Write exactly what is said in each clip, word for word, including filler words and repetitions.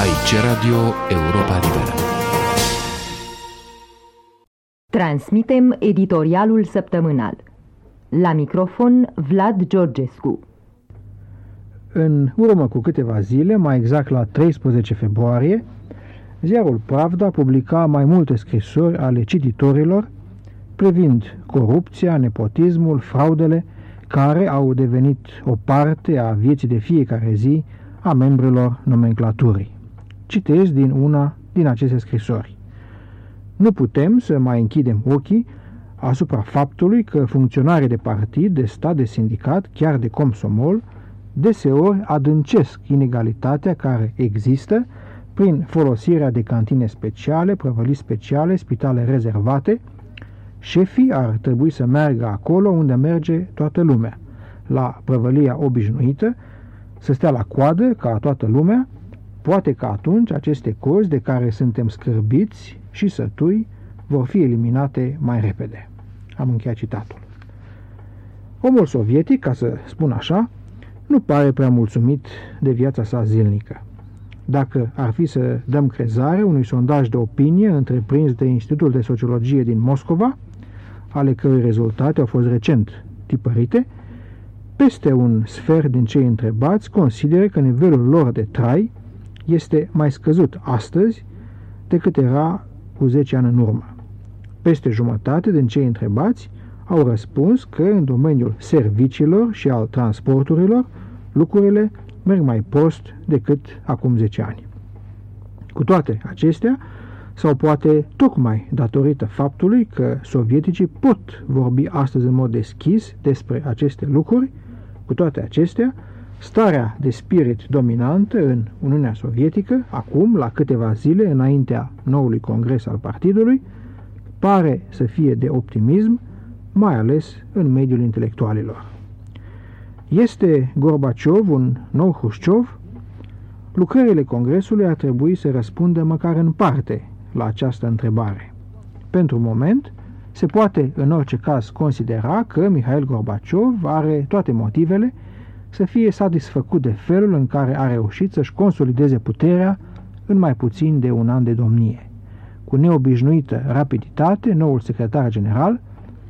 Aici Radio Europa Liberă. Transmitem editorialul săptămânal. La microfon Vlad Georgescu. În urmă cu câteva zile, mai exact la treisprezece februarie, ziarul Pravda publica mai multe scrisori ale cititorilor privind corupția, nepotismul, fraudele care au devenit o parte a vieții de fiecare zi a membrilor nomenclaturii. Citez din una din aceste scrisori. Nu putem să mai închidem ochii asupra faptului că funcționarii de partid, de stat, de sindicat, chiar de comsomol, deseori adâncesc inegalitatea care există prin folosirea de cantine speciale, prăvălii speciale, spitale rezervate. Șefii ar trebui să meargă acolo unde merge toată lumea, la prăvălia obișnuită, să stea la coadă ca toată lumea, poate că atunci aceste cozi de care suntem scârbiți și sătui vor fi eliminate mai repede. Am încheiat citatul. Omul sovietic, ca să spun așa, nu pare prea mulțumit de viața sa zilnică. Dacă ar fi să dăm crezare unui sondaj de opinie întreprins de Institutul de Sociologie din Moscova, ale cărui rezultate au fost recent tipărite, peste un sfert din cei întrebați consideră că nivelul lor de trai este mai scăzut astăzi decât era cu zece ani în urmă. Peste jumătate din cei întrebați au răspuns că în domeniul serviciilor și al transporturilor lucrurile merg mai prost decât acum zece ani. Cu toate acestea, sau poate tocmai datorită faptului că sovieticii pot vorbi astăzi în mod deschis despre aceste lucruri, cu toate acestea, starea de spirit dominantă în Uniunea Sovietică, acum, la câteva zile înaintea noului congres al partidului, pare să fie de optimism, mai ales în mediul intelectualilor. Este Gorbaciov un nou Hrușciov? Lucrările Congresului ar trebui să răspundă măcar în parte la această întrebare. Pentru moment, se poate în orice caz considera că Mihail Gorbaciov are toate motivele să fie satisfăcut de felul în care a reușit să-și consolideze puterea în mai puțin de un an de domnie. Cu neobișnuită rapiditate, noul secretar general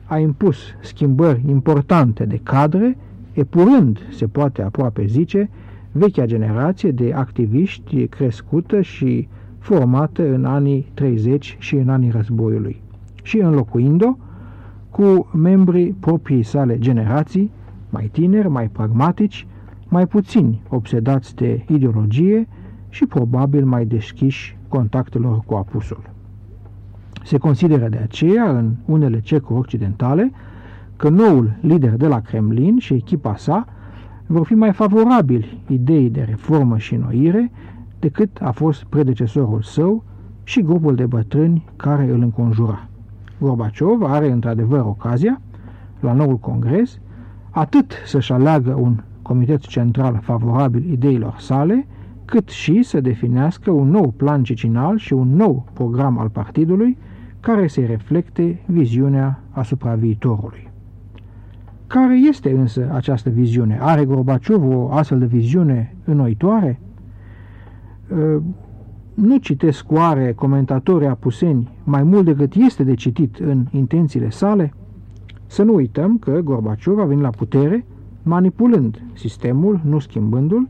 a impus schimbări importante de cadre, epurând, se poate aproape zice, vechea generație de activiști crescută și formată în anii treizeci și în anii războiului, și înlocuind-o cu membrii propriei sale generații, mai tineri, mai pragmatici, mai puțini obsedați de ideologie și probabil mai deschiși contactelor cu apusul. Se consideră de aceea, în unele cercuri occidentale, că noul lider de la Kremlin și echipa sa vor fi mai favorabili ideii de reformă și înnoire decât a fost predecesorul său și grupul de bătrâni care îl înconjura. Gorbaciov are într-adevăr ocazia, la noul congres, atât să-și aleagă un comitet central favorabil ideilor sale, cât și să definească un nou plan cicinal și un nou program al partidului care să-i reflecte viziunea asupra viitorului. Care este însă această viziune? Are Gorbaciov o astfel de viziune înnoitoare? Nu citesc oare comentatorii apuseni mai mult decât este de citit în intențiile sale? Să nu uităm că Gorbaciov a venit la putere manipulând sistemul, nu schimbându-l,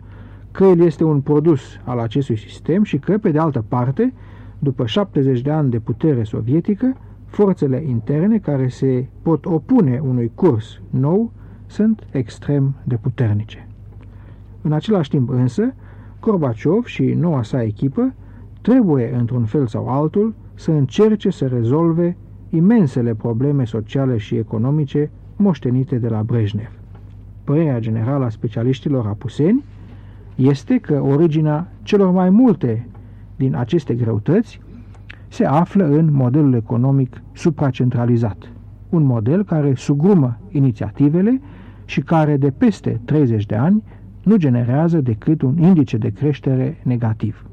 că el este un produs al acestui sistem și că, pe de altă parte, după șaptezeci de ani de putere sovietică, forțele interne care se pot opune unui curs nou sunt extrem de puternice. În același timp însă, Gorbaciov și noua sa echipă trebuie, într-un fel sau altul, să încerce să rezolve imensele probleme sociale și economice moștenite de la Brejnev. Părerea generală a specialiștilor apuseni este că originea celor mai multe din aceste greutăți se află în modelul economic supracentralizat, un model care sugrumă inițiativele și care de peste treizeci de ani nu generează decât un indice de creștere negativ.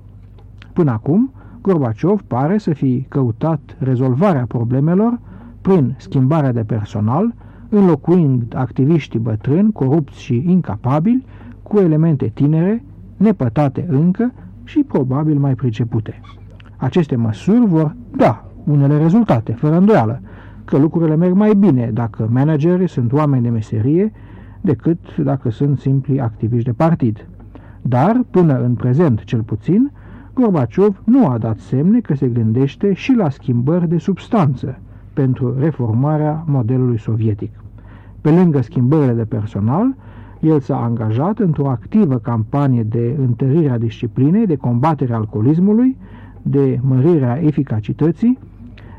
Până acum, Gorbaciov pare să fi căutat rezolvarea problemelor prin schimbarea de personal, înlocuind activiștii bătrâni, corupți și incapabili, cu elemente tinere, nepătate încă, și probabil mai pricepute. Aceste măsuri vor da unele rezultate, fără îndoială, că lucrurile merg mai bine dacă managerii sunt oameni de meserie decât dacă sunt simpli activiști de partid. Dar, până în prezent cel puțin, Gorbaciov nu a dat semne că se gândește și la schimbări de substanță pentru reformarea modelului sovietic. Pe lângă schimbările de personal, el s-a angajat într-o activă campanie de întărire a disciplinei, de combatere a alcoolismului, de mărirea eficacității,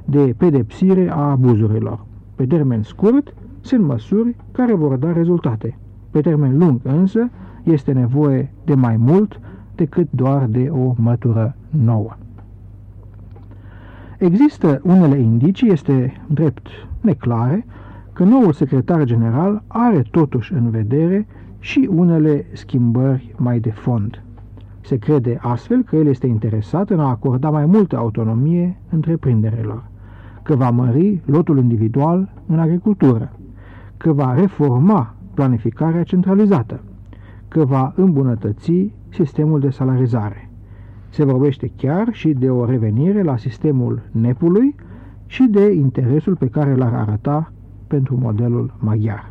de pedepsire a abuzurilor. Pe termen scurt, sunt măsuri care vor da rezultate. Pe termen lung însă, este nevoie de mai mult decât doar de o mătură nouă. Există unele indicii, este drept neclare, că noul secretar general are totuși în vedere și unele schimbări mai de fond. Se crede astfel că el este interesat în a acorda mai multă autonomie întreprinderilor, că va mări lotul individual în agricultură, că va reforma planificarea centralizată, că va îmbunătăți sistemul de salarizare. Se vorbește chiar și de o revenire la sistemul N E P-ului și de interesul pe care l-ar arăta pentru modelul maghiar.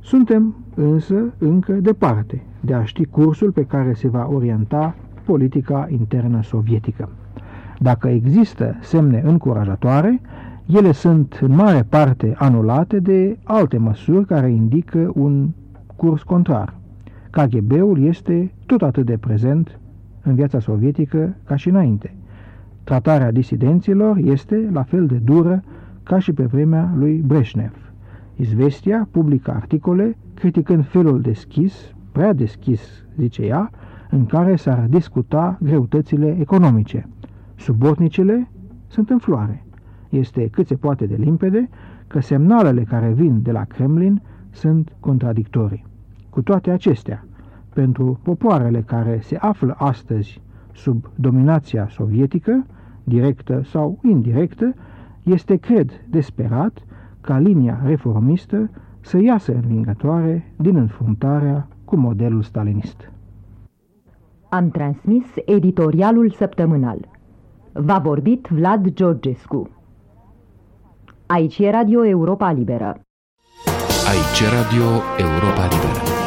Suntem însă încă departe de a ști cursul pe care se va orienta politica internă sovietică. Dacă există semne încurajatoare, ele sunt în mare parte anulate de alte măsuri care indică un curs contrar. K G B-ul este tot atât de prezent în viața sovietică ca și înainte. Tratarea disidenților este la fel de dură ca și pe vremea lui Brejnev. Izvestia publică articole criticând felul deschis, prea deschis, zice ea, în care s-ar discuta greutățile economice. Subornicele sunt în floare. Este cât se poate de limpede că semnalele care vin de la Kremlin sunt contradictorii. Cu toate acestea, pentru popoarele care se află astăzi sub dominația sovietică, directă sau indirectă, este, cred, desperat ca linia reformistă să iasă învingătoare din înfruntarea cu modelul stalinist. Am transmis editorialul săptămânal. V-a vorbit Vlad Georgescu. Aici e Radio Europa Liberă. Aici e Radio Europa Liberă.